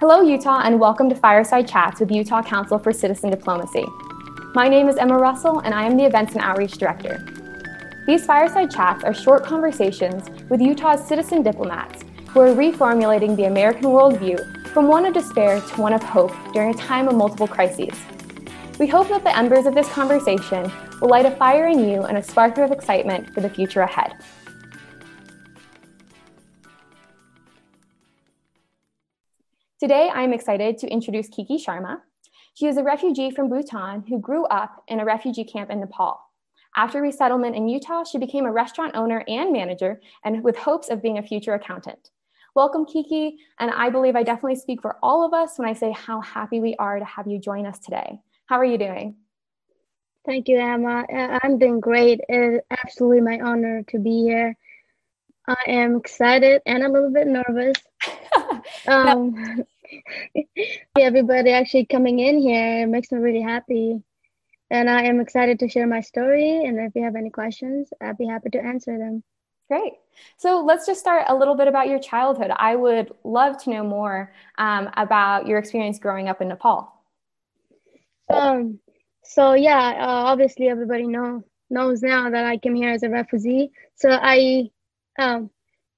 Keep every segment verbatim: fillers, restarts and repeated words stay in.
Hello, Utah, and welcome to Fireside Chats with Utah Council for Citizen Diplomacy. My name is Emma Russell, and I am the Events and Outreach Director. These Fireside Chats are short conversations with Utah's citizen diplomats who are reformulating the American worldview from one of despair to one of hope during a time of multiple crises. We hope that the embers of this conversation will light a fire in you and a spark of excitement for the future ahead. Today, I'm excited to introduce Kiki Sharma. She is a refugee from Bhutan who grew up in a refugee camp in Nepal. After resettlement in Utah, she became a restaurant owner and manager, and with hopes of being a future accountant. Welcome, Kiki, and I believe I definitely speak for all of us when I say how happy we are to have you join us today. How are you doing? Thank you, Emma. I'm doing great. It's absolutely my honor to be here. I am excited and a little bit nervous. um, everybody actually coming in here, it makes me really happy. And I am excited to share my story. And if you have any questions, I'd be happy to answer them. Great. So let's just start a little bit about your childhood. I would love to know more um, about your experience growing up in Nepal. Um. So yeah, uh, obviously everybody know knows now that I came here as a refugee. So I, um,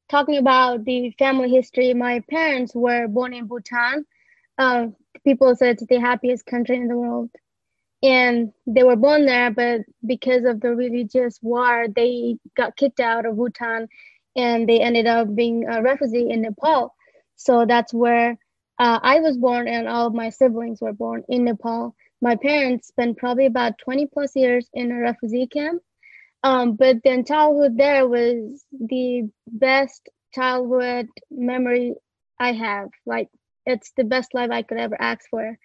talking about the family history, my parents were born in Bhutan. Uh, people said it's the happiest country in the world. And they were born there, but because of the religious war, they got kicked out of Bhutan and they ended up being a refugee in Nepal. So that's where uh, I was born, and all of my siblings were born in Nepal. My parents spent probably about twenty plus years in a refugee camp. Um, but then childhood there was the best childhood memory I have. Like, it's the best life I could ever ask for.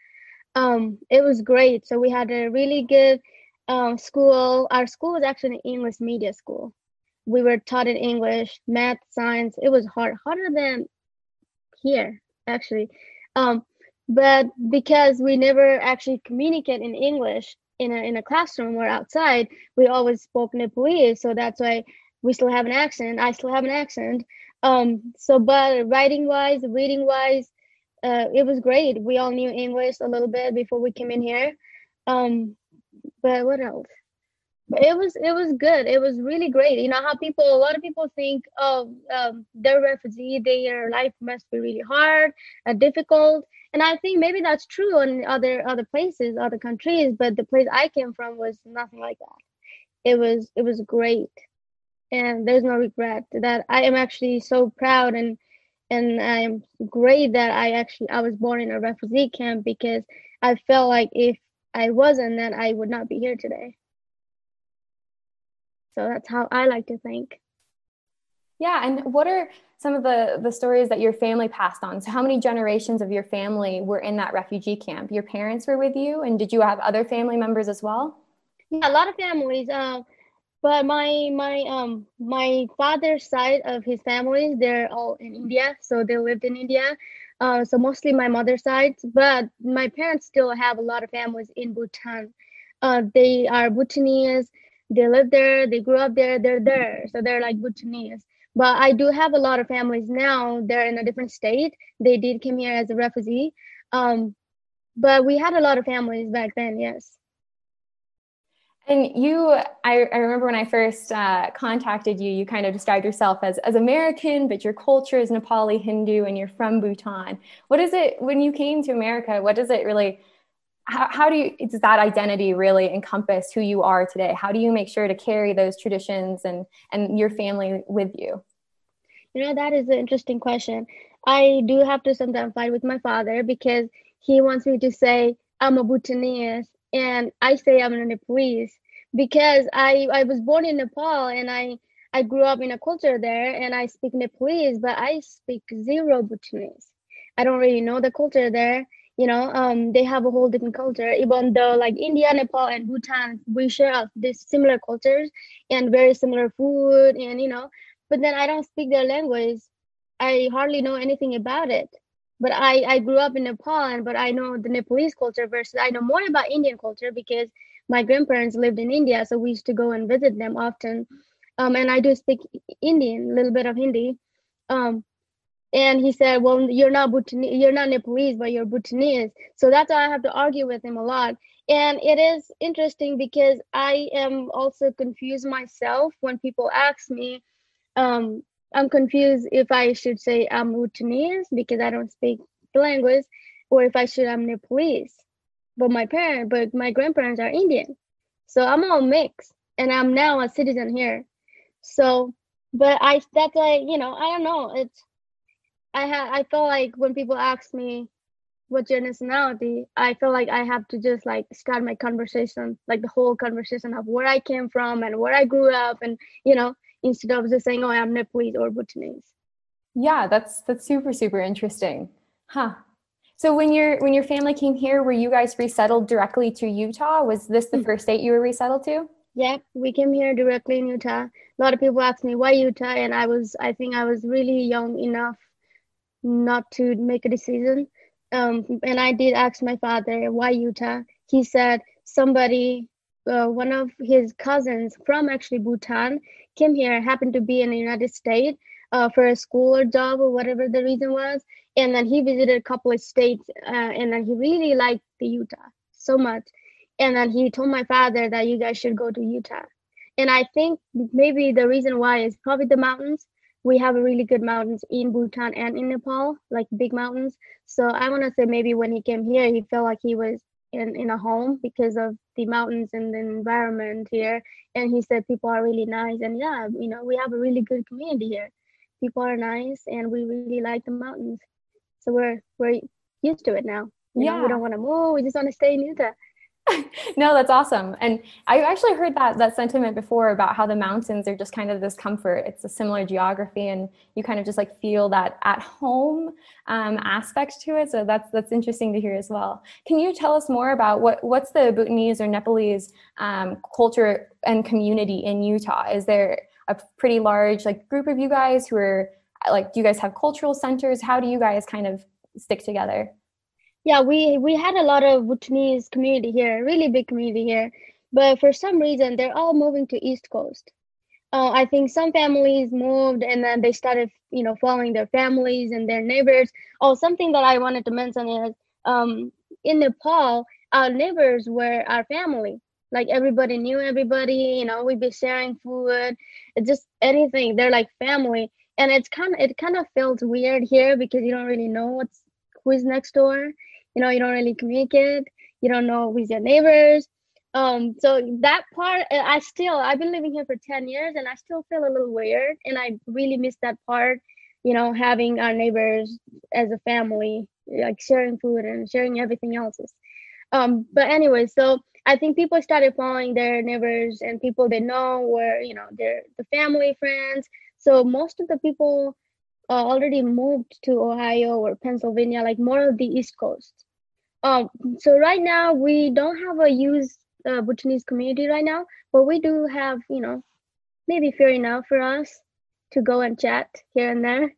Um, it was great. So we had a really good um, school. Our school was actually an English media school. We were taught in English, math, science. It was hard, harder than here, actually. Um, but because we never actually communicate in English in a, in a classroom or outside, we always spoke Nepalese. So that's why we still have an accent. I still have an accent. Um, so, but writing wise, reading wise, Uh, it was great. We all knew English a little bit before we came in here. Um, but what else? But it was it was good. It was really great. You know how people, a lot of people think, oh, um, they're refugee, their life must be really hard and difficult. And I think maybe that's true in other other places, other countries. But the place I came from was nothing like that. It was it was great, and there's no regret. That I am actually so proud and. And I'm great that I actually, I was born in a refugee camp, because I felt like if I wasn't, then I would not be here today. So that's how I like to think. Yeah, and what are some of the, the stories that your family passed on? So how many generations of your family were in that refugee camp? Your parents were with you, and did you have other family members as well? Yeah, a lot of families. Uh, But my my um my father's side of his family, they're all in India, so they lived in India. Uh, so mostly my mother's side, but my parents still have a lot of families in Bhutan. Uh, they are Bhutanese. They live there. They grew up there. They're there, so they're like Bhutanese. But I do have a lot of families now. They're in a different state. They did come here as a refugee. Um, but we had a lot of families back then. Yes. And you, I, I remember when I first uh, contacted you, you kind of described yourself as, as American, but your culture is Nepali Hindu and you're from Bhutan. What is it, when you came to America, what does it really, how, how do you, does that identity really encompass who you are today? How do you make sure to carry those traditions and, and your family with you? You know, that is an interesting question. I do have to sometimes fight with my father, because he wants me to say, I'm a Bhutanese. And I say I'm a Nepalese, because I, I was born in Nepal, and I, I grew up in a culture there, and I speak Nepalese, but I speak zero Bhutanese. I don't really know the culture there. You know, um, they have a whole different culture, even though like India, Nepal, and Bhutan, we share these similar cultures and very similar food, and, you know, but then I don't speak their language. I hardly know anything about it. But I, I grew up in Nepal, and but I know the Nepalese culture versus I know more about Indian culture, because my grandparents lived in India. So we used to go and visit them often. Um, and I do speak Indian, a little bit of Hindi. Um, And he said, well, you're not Bhutanese, you're not Nepalese, but you're Bhutanese. So that's why I have to argue with him a lot. And it is interesting because I am also confused myself when people ask me, um, I'm confused if I should say I'm Bhutanese because I don't speak the language, or if I should I'm Nepalese. But my parents, but my grandparents are Indian. So I'm all mixed, and I'm now a citizen here. So, but I, that's like, you know, I don't know. It's, I ha- I feel like when people ask me, what's your nationality? I feel like I have to just like start my conversation, like the whole conversation of where I came from and where I grew up, and, you know, instead of just saying, oh, I'm Nepalese or Bhutanese. Yeah, that's that's super, super interesting. Huh. So when your when your family came here, were you guys resettled directly to Utah? Was this the first state you were resettled to? Yep, we came here directly in Utah. A lot of people asked me why Utah, and I was I think I was really young enough not to make a decision. Um, and I did ask my father why Utah. He said somebody, uh, one of his cousins from actually Bhutan, came here, happened to be in the United States uh, for a school or job or whatever the reason was. And then he visited a couple of states, uh, and then he really liked the Utah so much. And then he told my father that you guys should go to Utah. And I think maybe the reason why is probably the mountains. We have really good mountains in Bhutan and in Nepal, like big mountains. So I want to say maybe when he came here, he felt like he was in, in a home because of the mountains and the environment here. And he said people are really nice. And yeah, you know, we have a really good community here. People are nice, and we really like the mountains. So we're we're used to it now. You yeah. know, we don't want to move. We just want to stay in Utah. No, that's awesome. And I've actually heard that that sentiment before about how the mountains are just kind of this comfort. It's a similar geography, and you kind of just like feel that at home um, aspect to it. So that's that's interesting to hear as well. Can you tell us more about what what's the Bhutanese or Nepalese um, culture and community in Utah? Is there a pretty large like group of you guys who are like, do you guys have cultural centers? How do you guys kind of stick together? Yeah, we, we had a lot of Bhutanese community here, really big community here. But for some reason, they're all moving to East Coast. Uh, I think some families moved, and then they started, you know, following their families and their neighbors. Oh, something that I wanted to mention is um, in Nepal, our neighbors were our family. Like everybody knew everybody, you know, we'd be sharing food, just anything. They're like family. And it's kind of, it kind of felt weird here because you don't really know what's who is next door. You know, you don't really communicate. You don't know who's your neighbors. Um, so that part, I still, I've been living here for ten years, and I still feel a little weird. And I really miss that part, you know, having our neighbors as a family, like sharing food and sharing everything else. Um, but anyway, so I think people started following their neighbors and people they know were, you know, their the family, friends. So most of the people uh, already moved to Ohio or Pennsylvania, like more of the East Coast. Um, so right now we don't have a huge uh, Bhutanese community right now, but we do have, you know, maybe fair enough for us to go and chat here and there.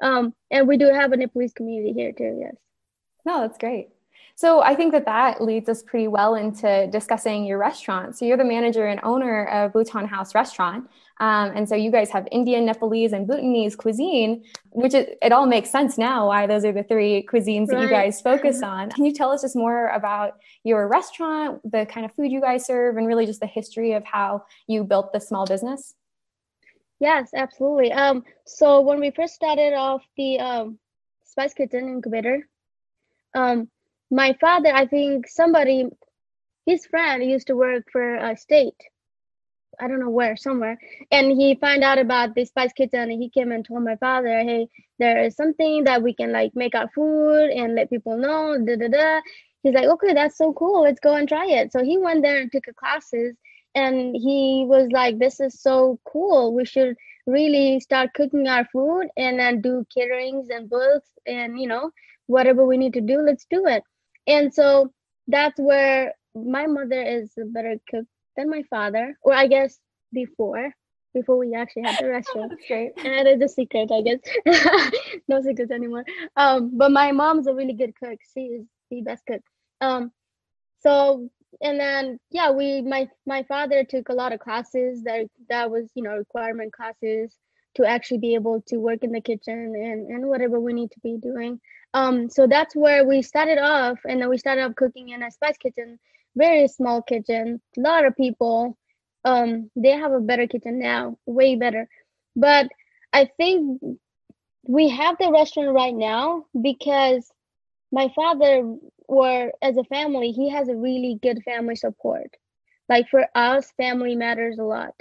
Um, and we do have a Nepalese community here too, yes. No, that's great. So I think that that leads us pretty well into discussing your restaurant. So you're the manager and owner of Bhutan House Restaurant. Um, and so you guys have Indian, Nepalese, and Bhutanese cuisine, which is, it all makes sense now why those are the three cuisines that right. you guys focus on. Can you tell us just more about your restaurant, the kind of food you guys serve, and really just the history of how you built this small business? Yes, absolutely. Um, so when we first started off the um, Spice Kitchen Incubator, um, my father, I think somebody, his friend used to work for a state. I don't know where, somewhere. And he found out about the Spice Kitchen, and he came and told my father, hey, there is something that we can like make our food and let people know, da, da, da. He's like, okay, that's so cool. Let's go and try it. So he went there and took classes, and he was like, this is so cool. We should really start cooking our food and then do caterings and books and, you know, whatever we need to do, let's do it. And so that's where my mother is a better cook than my father, or I guess before, before we actually had the restaurant. That's great. And it's a secret, I guess. No secrets anymore. Um, but my mom's a really good cook. She is the best cook. Um, so, and then, yeah, we, my, my father took a lot of classes that, that was, you know, requirement classes to actually be able to work in the kitchen and, and whatever we need to be doing. Um, so that's where we started off, and then we started up cooking in a Spice Kitchen, very small kitchen, a lot of people. Um, they have a better kitchen now, way better. But I think we have the restaurant right now because my father, or as a family, he has a really good family support. Like for us, family matters a lot.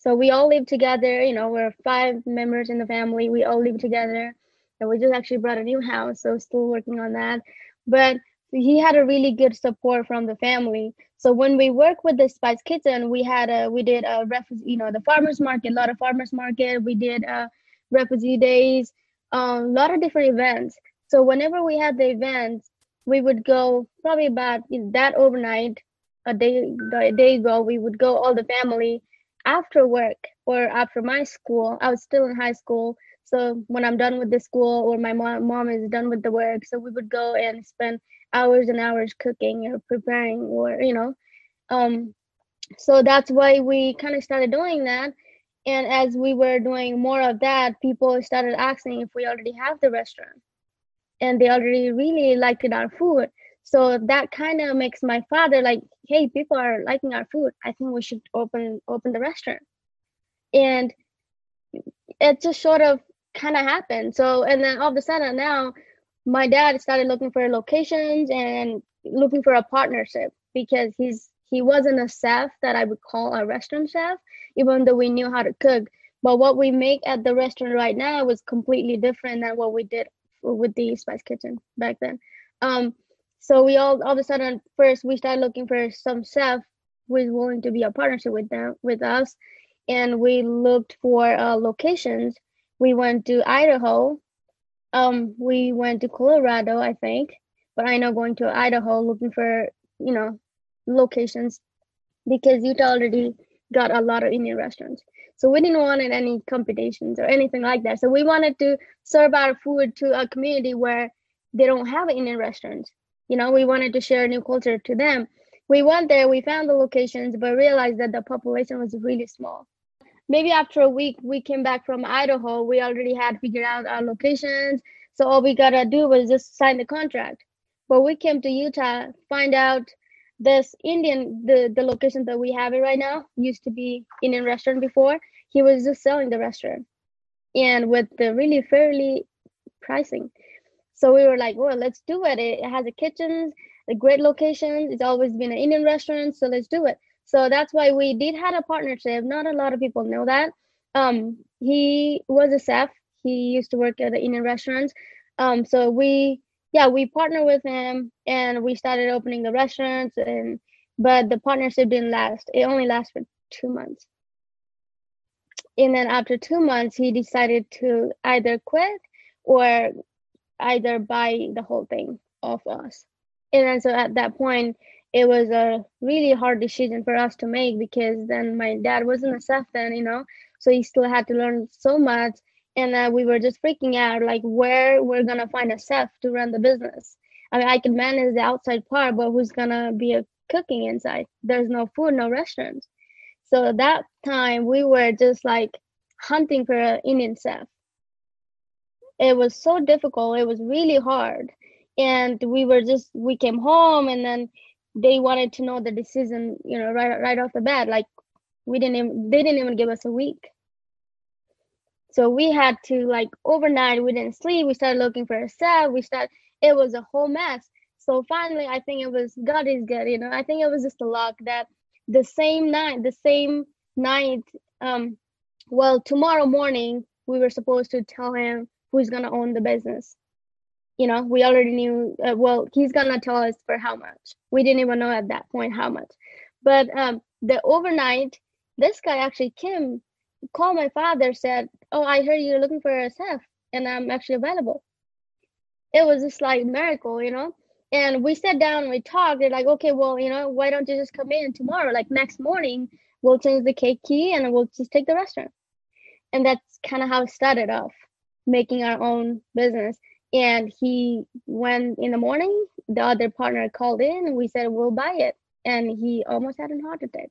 So we all live together, you know, we're five members in the family, we all live together. And we just actually bought a new house, so still working on that. But he had a really good support from the family. So when we work with the Spice Kitchen, we had a, we did a refugee, you know, the farmers market, a lot of farmers market. We did a refugee days, a lot of different events. So whenever we had the events, we would go probably about that overnight, a day, a day ago, we would go all the family after work or after my school. I was still in high school. So when I'm done with the school or my mom, mom is done with the work, so we would go and spend hours and hours cooking or preparing or, you know. Um, so that's why we kind of started doing that. And as we were doing more of that, people started asking if we already have the restaurant. And they already really liked our food. So that kind of makes my father like, hey, people are liking our food. I think we should open open the restaurant. And it just sort of kind of happened. So, and then all of a sudden now, my dad started looking for locations and looking for a partnership because he's he wasn't a chef that I would call a restaurant chef, even though we knew how to cook. But what we make at the restaurant right now is completely different than what we did with the Spice Kitchen back then. Um, so we all, all of a sudden, first we started looking for some chef who is willing to be a partnership with them, with us. And we looked for uh, locations. We went to Idaho. Um, we went to Colorado, I think. But I know going to Idaho looking for, you know, locations because Utah already got a lot of Indian restaurants. So we didn't want any competitions or anything like that. So we wanted to serve our food to a community where they don't have Indian restaurants. You know, we wanted to share a new culture to them. We went there, we found the locations, but realized that the population was really small. Maybe after a week, we came back from Idaho. We already had figured out our locations. So all we got to do was just sign the contract. But we came to Utah, find out this Indian, the, the location that we have it right now, used to be Indian restaurant before. He was just selling the restaurant and with the really fairly pricing. So we were like, well, let's do it. It, it has a kitchen, a great location. It's always been an Indian restaurant. So let's do it. So that's why we did have a partnership. Not a lot of people know that. Um, he was a chef. He used to work at the Indian restaurants. Um, so we, yeah, we partnered with him and we started opening the restaurants. And but the partnership didn't last. It only lasted for two months. And then after two months, he decided to either quit or either buy the whole thing off us. And then so at that point, it was a really hard decision for us to make because then my dad wasn't a chef then, you know, so he still had to learn so much. And uh, we were just freaking out, like where we're going to find a chef to run the business. I mean, I can manage the outside part, but who's going to be a cooking inside? There's no food, no restaurants. So that time we were just like hunting for an Indian chef. It was so difficult. It was really hard. And we were just, we came home and then they wanted to know the decision, you know, right right off the bat. Like we didn't even, they didn't even give us a week. So we had to like overnight, we didn't sleep. We started looking for a chef. We started, it was a whole mess. So finally, I think it was, God is good. You know, I think it was just a luck that the same night, the same night, um, well, tomorrow morning, we were supposed to tell him who's going to own the business. You know, we already knew, uh, well, he's going to tell us for how much. We didn't even know at that point how much. But um, the overnight, this guy actually came, called my father, said, oh, I heard you're looking for a chef, and I'm actually available. It was just like miracle, you know. And we sat down and we talked. They're like, okay, well, you know, why don't you just come in tomorrow? Like next morning, we'll change the cake key and we'll just take the restaurant. And that's kind of how it started off, making our own business. And he went in the morning, the other partner called in and we said, we'll buy it. And he almost had a heart attack.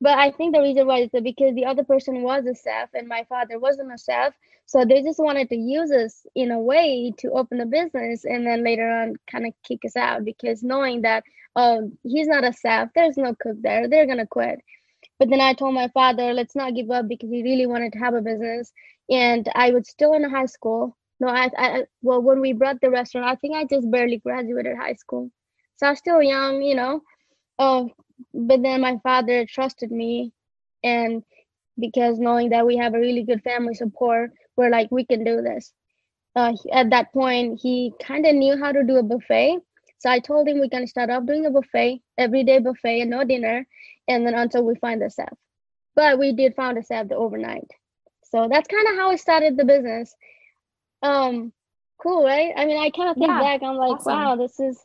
But I think the reason why is that because the other person was a chef and my father wasn't a chef. So they just wanted to use us in a way to open a business and then later on kind of kick us out because knowing that, oh, he's not a chef, there's no cook there, they're going to quit. But then I told my father, let's not give up because he really wanted to have a business. And I was still in high school. No, I, I, well, when we brought the restaurant, I think I just barely graduated high school. So I was still young, you know. Uh, but then my father trusted me, and because knowing that we have a really good family support, we're like, we can do this. Uh, at that point, he kind of knew how to do a buffet. So I told him we can start off doing a buffet, everyday buffet and no dinner, and then until we find a chef. But we did find a chef overnight. So that's kind of how I started the business. Um, cool, right? I mean, I kind of think yeah, back, I'm like, awesome. Wow, this is,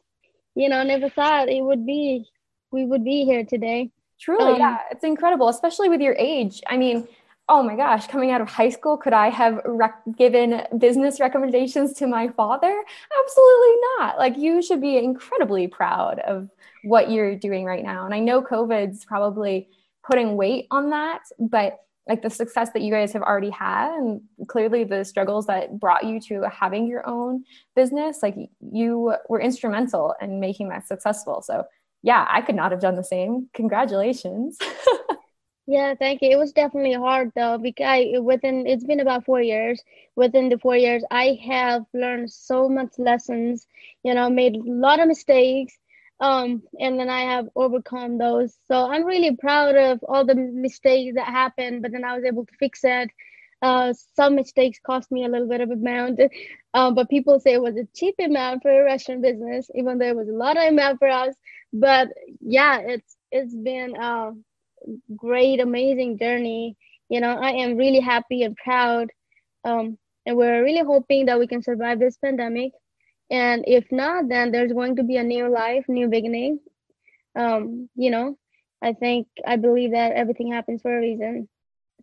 you know, never thought it would be, we would be here today. Truly, um, yeah, it's incredible, especially with your age. I mean, oh my gosh, coming out of high school, could I have rec- given business recommendations to my father? Absolutely not. Like, you should be incredibly proud of what you're doing right now. And I know COVID's probably putting weight on that, but like the success that you guys have already had and clearly the struggles that brought you to having your own business, like you were instrumental in making that successful. So yeah, I could not have done the same. Congratulations. Yeah, thank you. It was definitely hard though, because I, within, it's been about four years. Within the four years, I have learned so much lessons, you know, made a lot of mistakes. Um, and then I have overcome those. So I'm really proud of all the mistakes that happened, but then I was able to fix it. Uh, some mistakes cost me a little bit of amount, um, but people say it was a cheap amount for a restaurant business, even though it was a lot of amount for us. But yeah, it's it's been a great, amazing journey. You know, I am really happy and proud. Um, and we're really hoping that we can survive this pandemic. And if not, then there's going to be a new life, new beginning. Um, you know, I think, I believe that everything happens for a reason.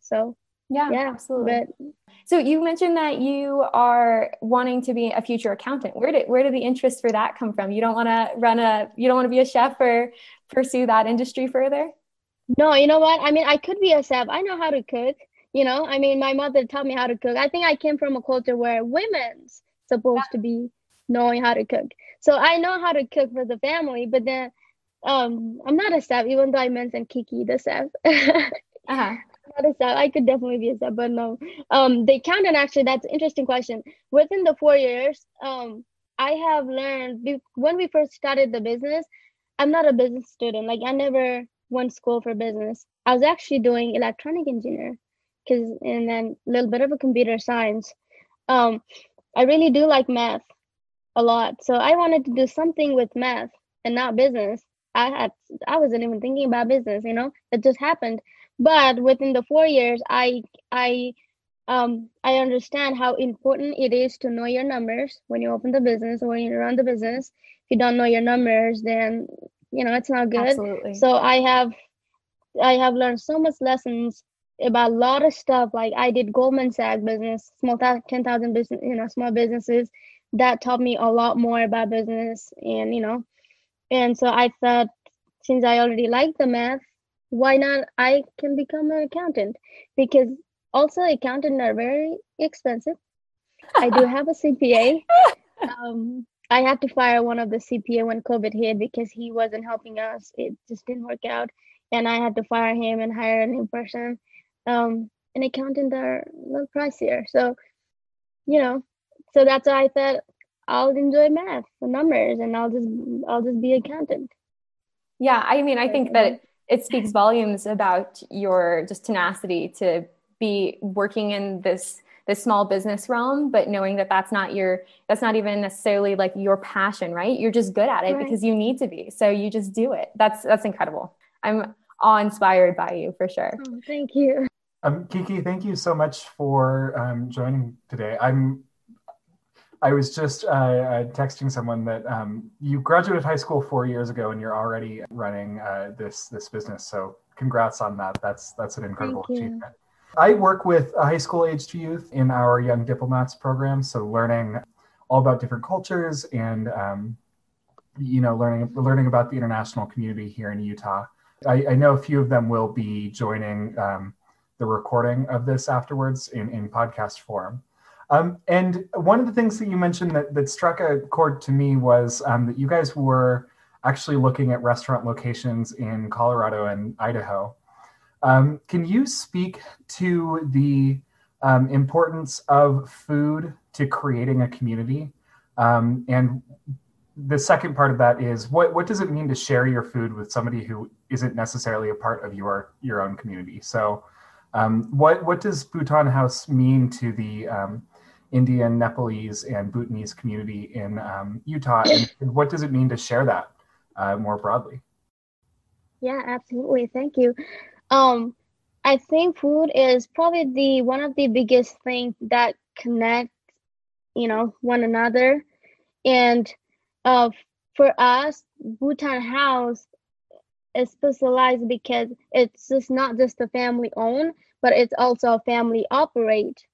So, yeah, yeah absolutely. But, so you mentioned that you are wanting to be a future accountant. Where did where did the interest for that come from? You don't want to run a, you don't want to be a chef or pursue that industry further? No, you know what? I mean, I could be a chef. I know how to cook. You know, I mean, my mother taught me how to cook. I think I came from a culture where women's supposed yeah. to be knowing how to cook. So I know how to cook for the family, but then um, I'm not a chef, even though I mentioned Kiki, the chef. uh-huh. Not a chef. I could definitely be a chef, but no. Um, they count, and actually, that's an interesting question. Within the four years, um, I have learned, be- when we first started the business, I'm not a business student. Like, I never went to school for business. I was actually doing electronic engineer, cause, and then a little bit of a computer science. Um, I really do like math a lot. So I wanted to do something with math and not business. I had, I wasn't even thinking about business, you know, it just happened. But within the four years, I, I, um, I understand how important it is to know your numbers when you open the business or when you run the business. If you don't know your numbers, then, you know, it's not good. Absolutely. So I have, I have learned so much lessons about a lot of stuff. Like I did Goldman Sachs business, small ten thousand business, you know, small businesses. That taught me a lot more about business and, you know, and so I thought, since I already like the math, why not I can become an accountant? Because also accountants are very expensive. I do have a C P A. Um, I had to fire one of the C P A when COVID hit because he wasn't helping us. It just didn't work out. And I had to fire him and hire a new person. Um, and accountants are a little pricier. So, you know. So that's why I thought I'll enjoy math, the numbers, and I'll just I'll just be an accountant. Yeah, I mean, I think that it, it speaks volumes about your just tenacity to be working in this this small business realm, but knowing that that's not your that's not even necessarily like your passion, right? You're just good at it right. because you need to be. So you just do it. That's that's incredible. I'm awe-inspired by you for sure. Oh, thank you, um, Kiki. Thank you so much for um, joining today. I'm. I was just uh, uh, texting someone that um, you graduated high school four years ago, and you're already running uh, this this business. So congrats on that. That's that's an incredible achievement. I work with high school aged youth in our Young Diplomats program, so learning all about different cultures and um, you know learning learning about the international community here in Utah. I, I know a few of them will be joining um, the recording of this afterwards in, in podcast form. Um, and one of the things that you mentioned that, that struck a chord to me was um, that you guys were actually looking at restaurant locations in Colorado and Idaho. Um, can you speak to the um, importance of food to creating a community? Um, and the second part of that is, what, what does it mean to share your food with somebody who isn't necessarily a part of your, your own community? So um, what, what does Bhutan House mean to the um, Indian, Nepalese, and Bhutanese community in um, Utah? And what does it mean to share that uh, more broadly? Yeah, absolutely. Thank you. Um, I think food is probably the one of the biggest things that connect, you know, one another. And uh, for us, Bhutan House is specialized because it's just not just a family owned, but it's also a family operate.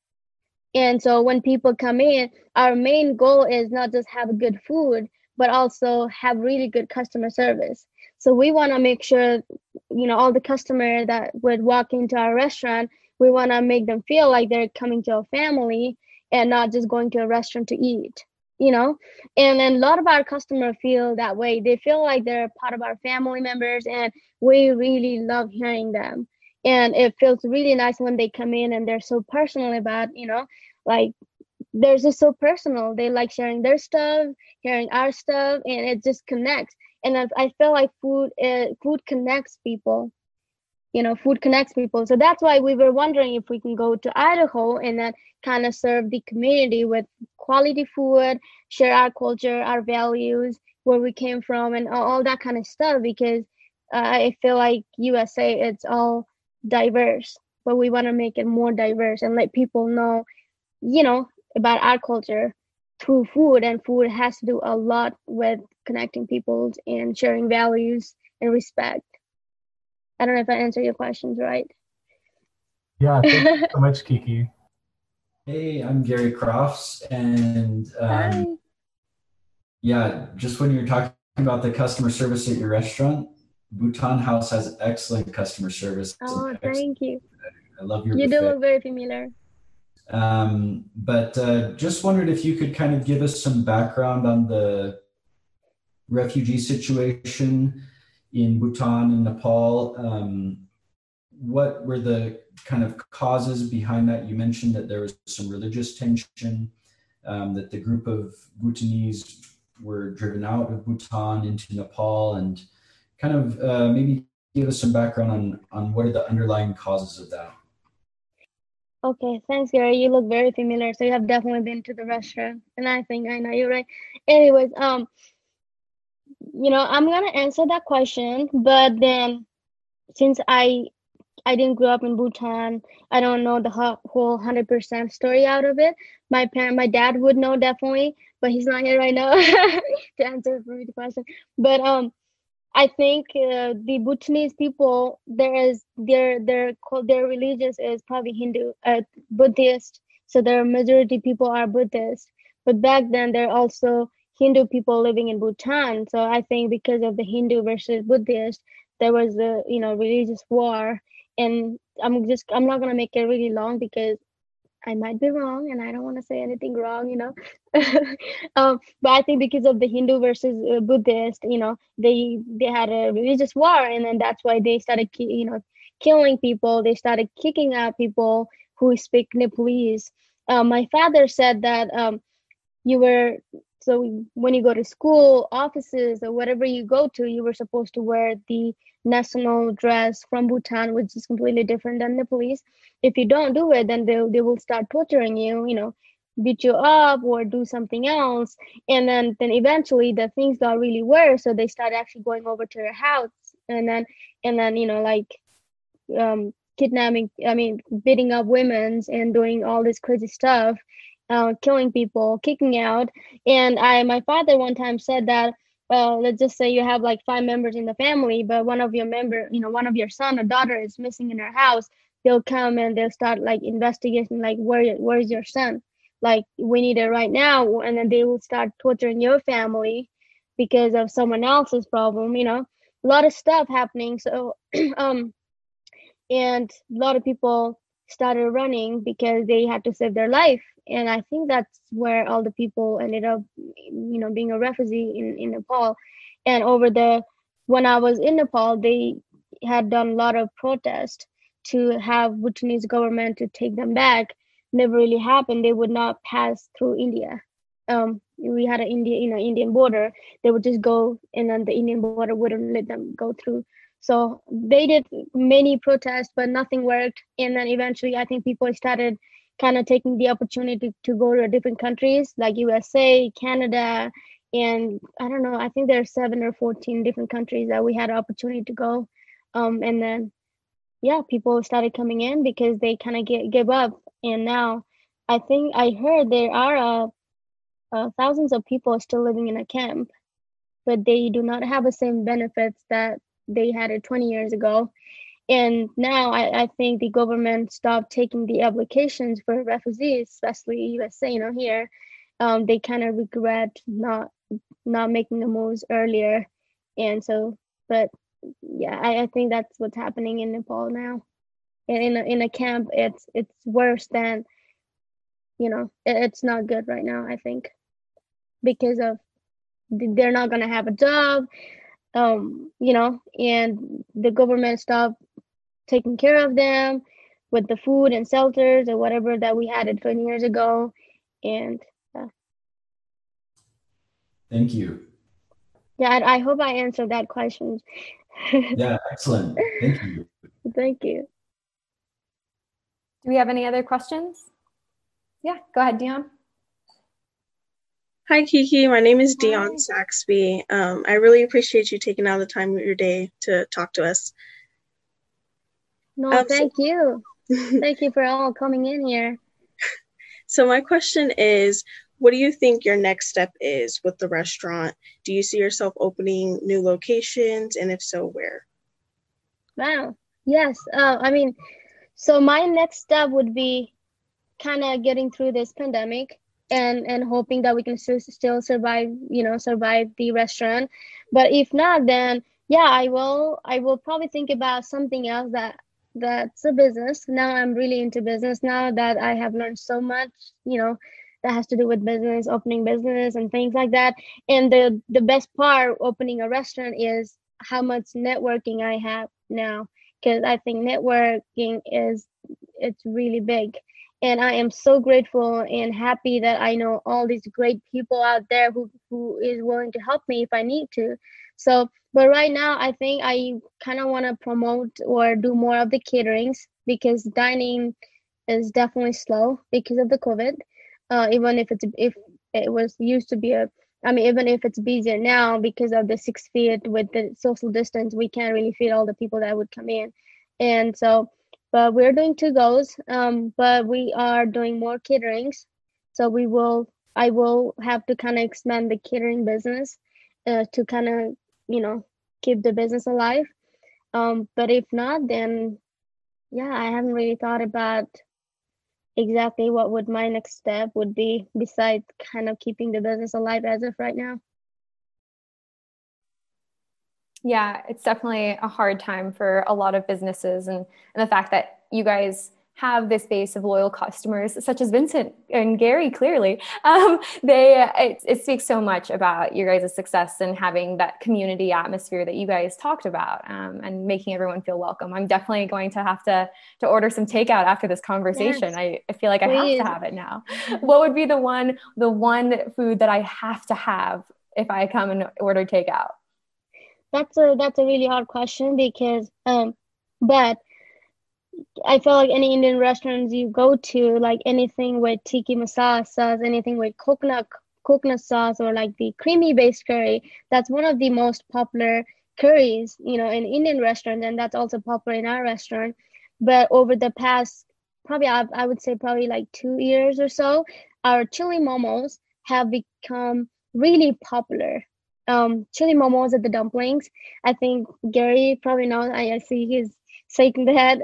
And so when people come in, our main goal is not just have good food, but also have really good customer service. So we want to make sure, you know, all the customer that would walk into our restaurant, we want to make them feel like they're coming to a family and not just going to a restaurant to eat, you know. And then a lot of our customers feel that way. They feel like they're part of our family members, and we really love hearing them. And it feels really nice when they come in and they're so personal about, you know, like they're just so personal. They like sharing their stuff, hearing our stuff, and it just connects. And I, I feel like food uh, food connects people, you know, food connects people. So that's why we were wondering if we can go to Idaho and then kind of serve the community with quality food, share our culture, our values, where we came from, and all, all that kind of stuff. Because uh, I feel like U S A, it's all diverse, but we want to make it more diverse and let people know, you know, about our culture through food. And food has to do a lot with connecting people and sharing values and respect. I don't know if I answered your questions right. Yeah, thank you so much, Kiki. Hey, I'm Gary Crofts, and um, yeah, just when you're talking about the customer service at your restaurant, Bhutan House has excellent customer service. Oh, thank you. I love your. You buffet. Do look very familiar. Um, but uh, just wondered if you could kind of give us some background on the refugee situation in Bhutan and Nepal. Um, what were the kind of causes behind that? You mentioned that there was some religious tension, um, that the group of Bhutanese were driven out of Bhutan into Nepal, and kind of uh, maybe give us some background on, on what are the underlying causes of that. Okay, thanks, Gary. You look very familiar, so you have definitely been to the restaurant, and I think I know you're right. Anyways, um, you know, I'm gonna answer that question, but then since I I didn't grow up in Bhutan, I don't know the whole one hundred percent story out of it. My parent, my dad would know definitely, but he's not here right now to answer the question. But um. I think uh, the Bhutanese people, there is their their their religious is probably Hindu, uh, Buddhist. So their majority people are Buddhist. But back then, there are also Hindu people living in Bhutan. So I think because of the Hindu versus Buddhist, there was a you know religious war. And I'm just I'm not gonna make it really long because I might be wrong, and I don't want to say anything wrong, you know. um, but I think because of the Hindu versus uh, Buddhist, you know, they they had a religious war, and then that's why they started, ki- you know, killing people. They started kicking out people who speak Nepalese. Uh, my father said that um, you were so when you go to school, offices, or whatever you go to, you were supposed to wear the national dress from Bhutan, which is completely different than Nepalese. If you don't do it, then they they will start torturing you, you know, beat you up or do something else. And then, then eventually the things got really worse. So they started actually going over to your house and then, and then, you know, like um, kidnapping, I mean, beating up women and doing all this crazy stuff, uh, killing people, kicking out. And I, my father one time said that, well, let's just say you have like five members in the family, but one of your member, you know, one of your son or daughter is missing in your house. They'll come and they'll start like investigating, like, where, where is your son? Like, we need it right now. And then they will start torturing your family because of someone else's problem, you know, lot of stuff happening. So, um, and a lot of people started running because they had to save their life. And I think that's where all the people ended up, you know, being a refugee in, in Nepal. And over the, when I was in Nepal, they had done a lot of protest to have Bhutanese government to take them back. Never really happened. They would not pass through India. Um, we had an India, you know, Indian border. They would just go, and then the Indian border wouldn't let them go through. So they did many protests, but nothing worked. And then eventually, I think people started kind of taking the opportunity to go to different countries like U S A, Canada, and I don't know, I think there are seven or fourteen different countries that we had an opportunity to go. Um, and then, yeah, people started coming in because they kind of get give up. And now I think I heard there are uh, uh, thousands of people still living in a camp, but they do not have the same benefits that they had it twenty years ago. And now I, I think the government stopped taking the applications for refugees, especially U S A, you know, here. Um, they kind of regret not not making the moves earlier. And so, but yeah, I, I think that's what's happening in Nepal now. And in a, in a camp, it's it's worse than, you know, it, it's not good right now, I think, because of they're not going to have a job. Um, you know, and the government stopped taking care of them with the food and shelters or whatever that we had it twenty years ago. And uh, thank you. Yeah, I, I hope I answered that question. Yeah, excellent. Thank you. Thank you. Do we have any other questions? Yeah, go ahead, Dion. Hi, Kiki. My name is Dion Saxby. Um, I really appreciate you taking out the time of your day to talk to us. No, um, thank so you. Thank you for all coming in here. So my question is, what do you think your next step is with the restaurant? Do you see yourself opening new locations? And if so, where? Wow. Yes. Uh, I mean, so my next step would be kind of getting through this pandemic. And, and hoping that we can su- still survive, you know, survive the restaurant. But if not, then, yeah, I will I will probably think about something else that that's a business. Now I'm really into business now that I have learned so much, you know, that has to do with business, opening business and things like that. And the, the best part opening a restaurant is how much networking I have now, because I think networking is, it's really big. And I am so grateful and happy that I know all these great people out there who, who is willing to help me if I need to. So, but right now, I think I kind of want to promote or do more of the caterings because dining is definitely slow because of the COVID. Uh, even if it's if it was used to be a, I mean, even if it's busier now because of the six feet with the social distance, we can't really feed all the people that would come in, and so. But we're doing two goes, um, but we are doing more caterings. So we will, I will have to kind of expand the catering business uh, to kind of, you know, keep the business alive. Um, but if not, then, yeah, I haven't really thought about exactly what would my next step would be besides kind of keeping the business alive as of right now. Yeah, it's definitely a hard time for a lot of businesses, and, and the fact that you guys have this base of loyal customers such as Vincent and Gary, clearly, um, they it, it speaks so much about your guys' success and having that community atmosphere that you guys talked about, um, and making everyone feel welcome. I'm definitely going to have to to order some takeout after this conversation. Yes. I, I feel like I Please. have to have it now. What would be the one the one food that I have to have if I come and order takeout? That's a that's a really hard question because, um, but I feel like any Indian restaurants you go to, like anything with tiki masala sauce, anything with coconut coconut sauce, or like the creamy based curry, that's one of the most popular curries, you know, in Indian restaurants, and that's also popular in our restaurant. But over the past, probably I, I would say probably like two years or so, our chili momos have become really popular. Um, chili momos at the dumplings. I think Gary probably knows. I see he's shaking the head.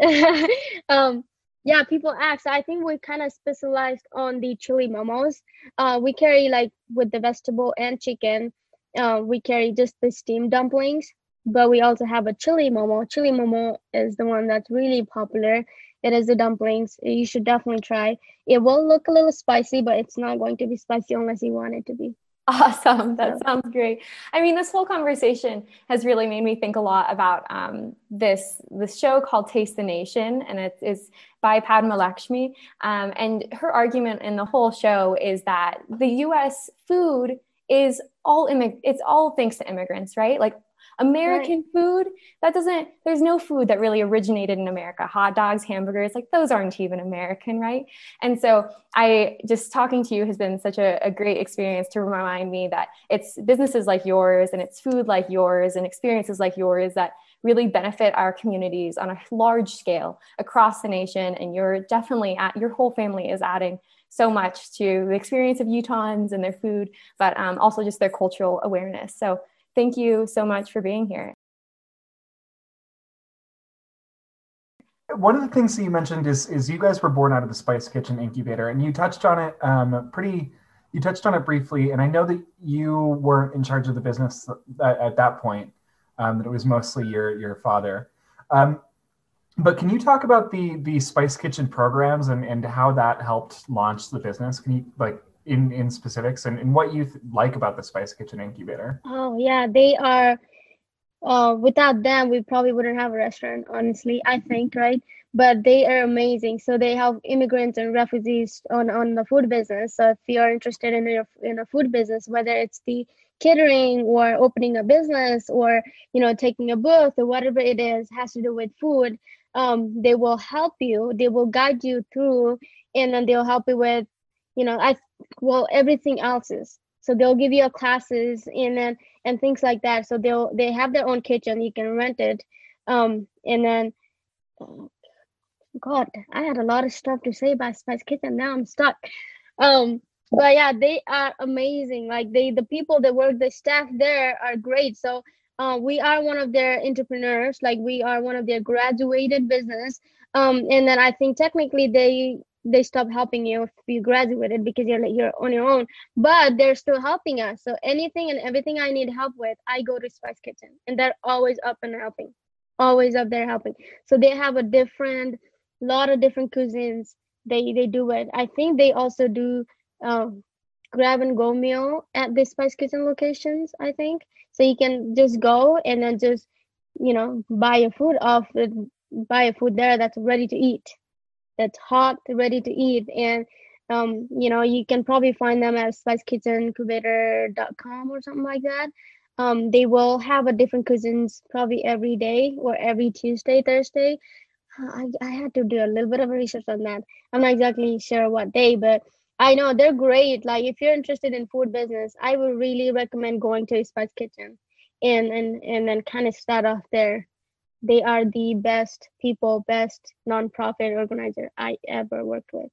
um, yeah, people ask. I think we kind of specialized on the chili momos. Uh, we carry like with the vegetable and chicken. Uh, we carry just the steamed dumplings. But we also have a chili momo. Chili momo is the one that's really popular. It is the dumplings. You should definitely try. It will look a little spicy, but it's not going to be spicy unless you want it to be. Awesome. That sounds great. I mean, this whole conversation has really made me think a lot about um, this, this show called Taste the Nation, and it is by Padma Lakshmi. Um, and her argument in the whole show is that the U S food is all, immig- it's all thanks to immigrants, right? Like American right. food, that doesn't, there's no food that really originated in America. Hot dogs, hamburgers, like those aren't even American, right? And so I just talking to you has been such a, a great experience to remind me that it's businesses like yours and it's food like yours and experiences like yours that really benefit our communities on a large scale across the nation. And you're definitely at, your whole family is adding so much to the experience of Utahns and their food, but um, also just their cultural awareness. So thank you so much for being here. One of the things that you mentioned is, is you guys were born out of the Spice Kitchen Incubator, and you touched on it um, pretty, you touched on it briefly. And I know that you weren't in charge of the business at, at that point, um, that it was mostly your, your father. Um, but can you talk about the, the Spice Kitchen programs and, and how that helped launch the business? Can you like, in in specifics and, and what you th- like about the Spice Kitchen Incubator? Oh yeah, they are, uh, without them, we probably wouldn't have a restaurant, honestly, I think, right? But they are amazing. So they help immigrants and refugees on, on the food business. So if you're interested in a, in a food business, whether it's the catering or opening a business or, you know, taking a booth or whatever it is has to do with food, um, they will help you, they will guide you through, and then they'll help you with, you know, I well everything else is. So they'll give you classes and then and things like that. So they'll they have their own kitchen. You can rent it, um, and then, oh, God, I had a lot of stuff to say about Spice Kitchen. Now I'm stuck. Um, but yeah, they are amazing. Like they the people that work, the staff there are great. So uh, we are one of their entrepreneurs. Like we are one of their graduated business. Um, and then I think technically they. they stop helping you if you graduated because you're you're on your own, but they're still helping us. So anything and everything I need help with, I go to Spice Kitchen, and they're always up and helping, always up there helping. So they have a different, lot of different cuisines. They they do it. I think they also do um, grab and go meal at the Spice Kitchen locations, I think. So you can just go and then just, you know, buy your food off, buy your food there that's ready to eat. That's hot, ready to eat. And, um, you know, you can probably find them at spice kitchen incubator dot com or something like that. Um, they will have a different cuisines probably every day or every Tuesday, Thursday. I, I had to do a little bit of research on that. I'm not exactly sure what day, but I know they're great. Like if you're interested in food business, I would really recommend going to Spice Kitchen and, and, and then kind of start off there. They are the best people, best nonprofit organizer I ever worked with.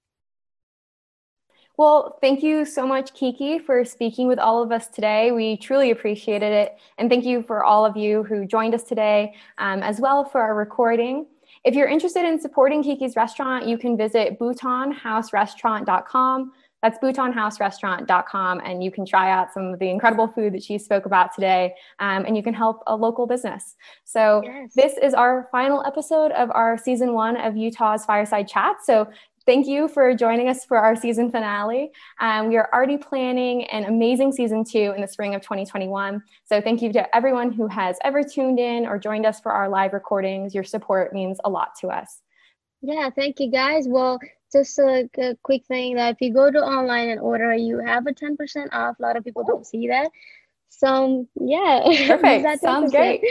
Well, thank you so much, Kiki, for speaking with all of us today. We truly appreciated it. And thank you for all of you who joined us today, um, as well for our recording. If you're interested in supporting Kiki's restaurant, you can visit bhutan house restaurant dot com. That's bhutan house restaurant dot com. And you can try out some of the incredible food that she spoke about today. Um, and you can help a local business. So yes. This is our final episode of our season one of Utah's Fireside Chat. So thank you for joining us for our season finale. Um, we are already planning an amazing season two in the spring of twenty twenty-one. So thank you to everyone who has ever tuned in or joined us for our live recordings. Your support means a lot to us. Yeah, thank you guys. Well, just a, a quick thing that if you go to online and order, you have a ten percent off. A lot of people don't see that. So yeah. Perfect. Sounds great.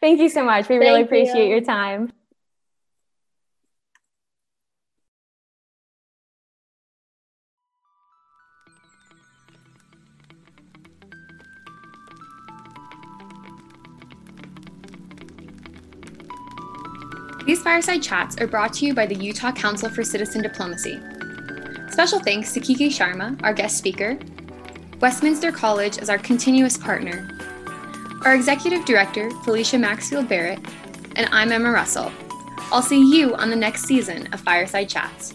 Thank you so much. We Thank really appreciate you. your time. These Fireside Chats are brought to you by the Utah Council for Citizen Diplomacy. Special thanks to Kiki Sharma, our guest speaker, Westminster College as our continuous partner, our Executive Director, Felicia Maxfield Barrett, and I'm Emma Russell. I'll see you on the next season of Fireside Chats.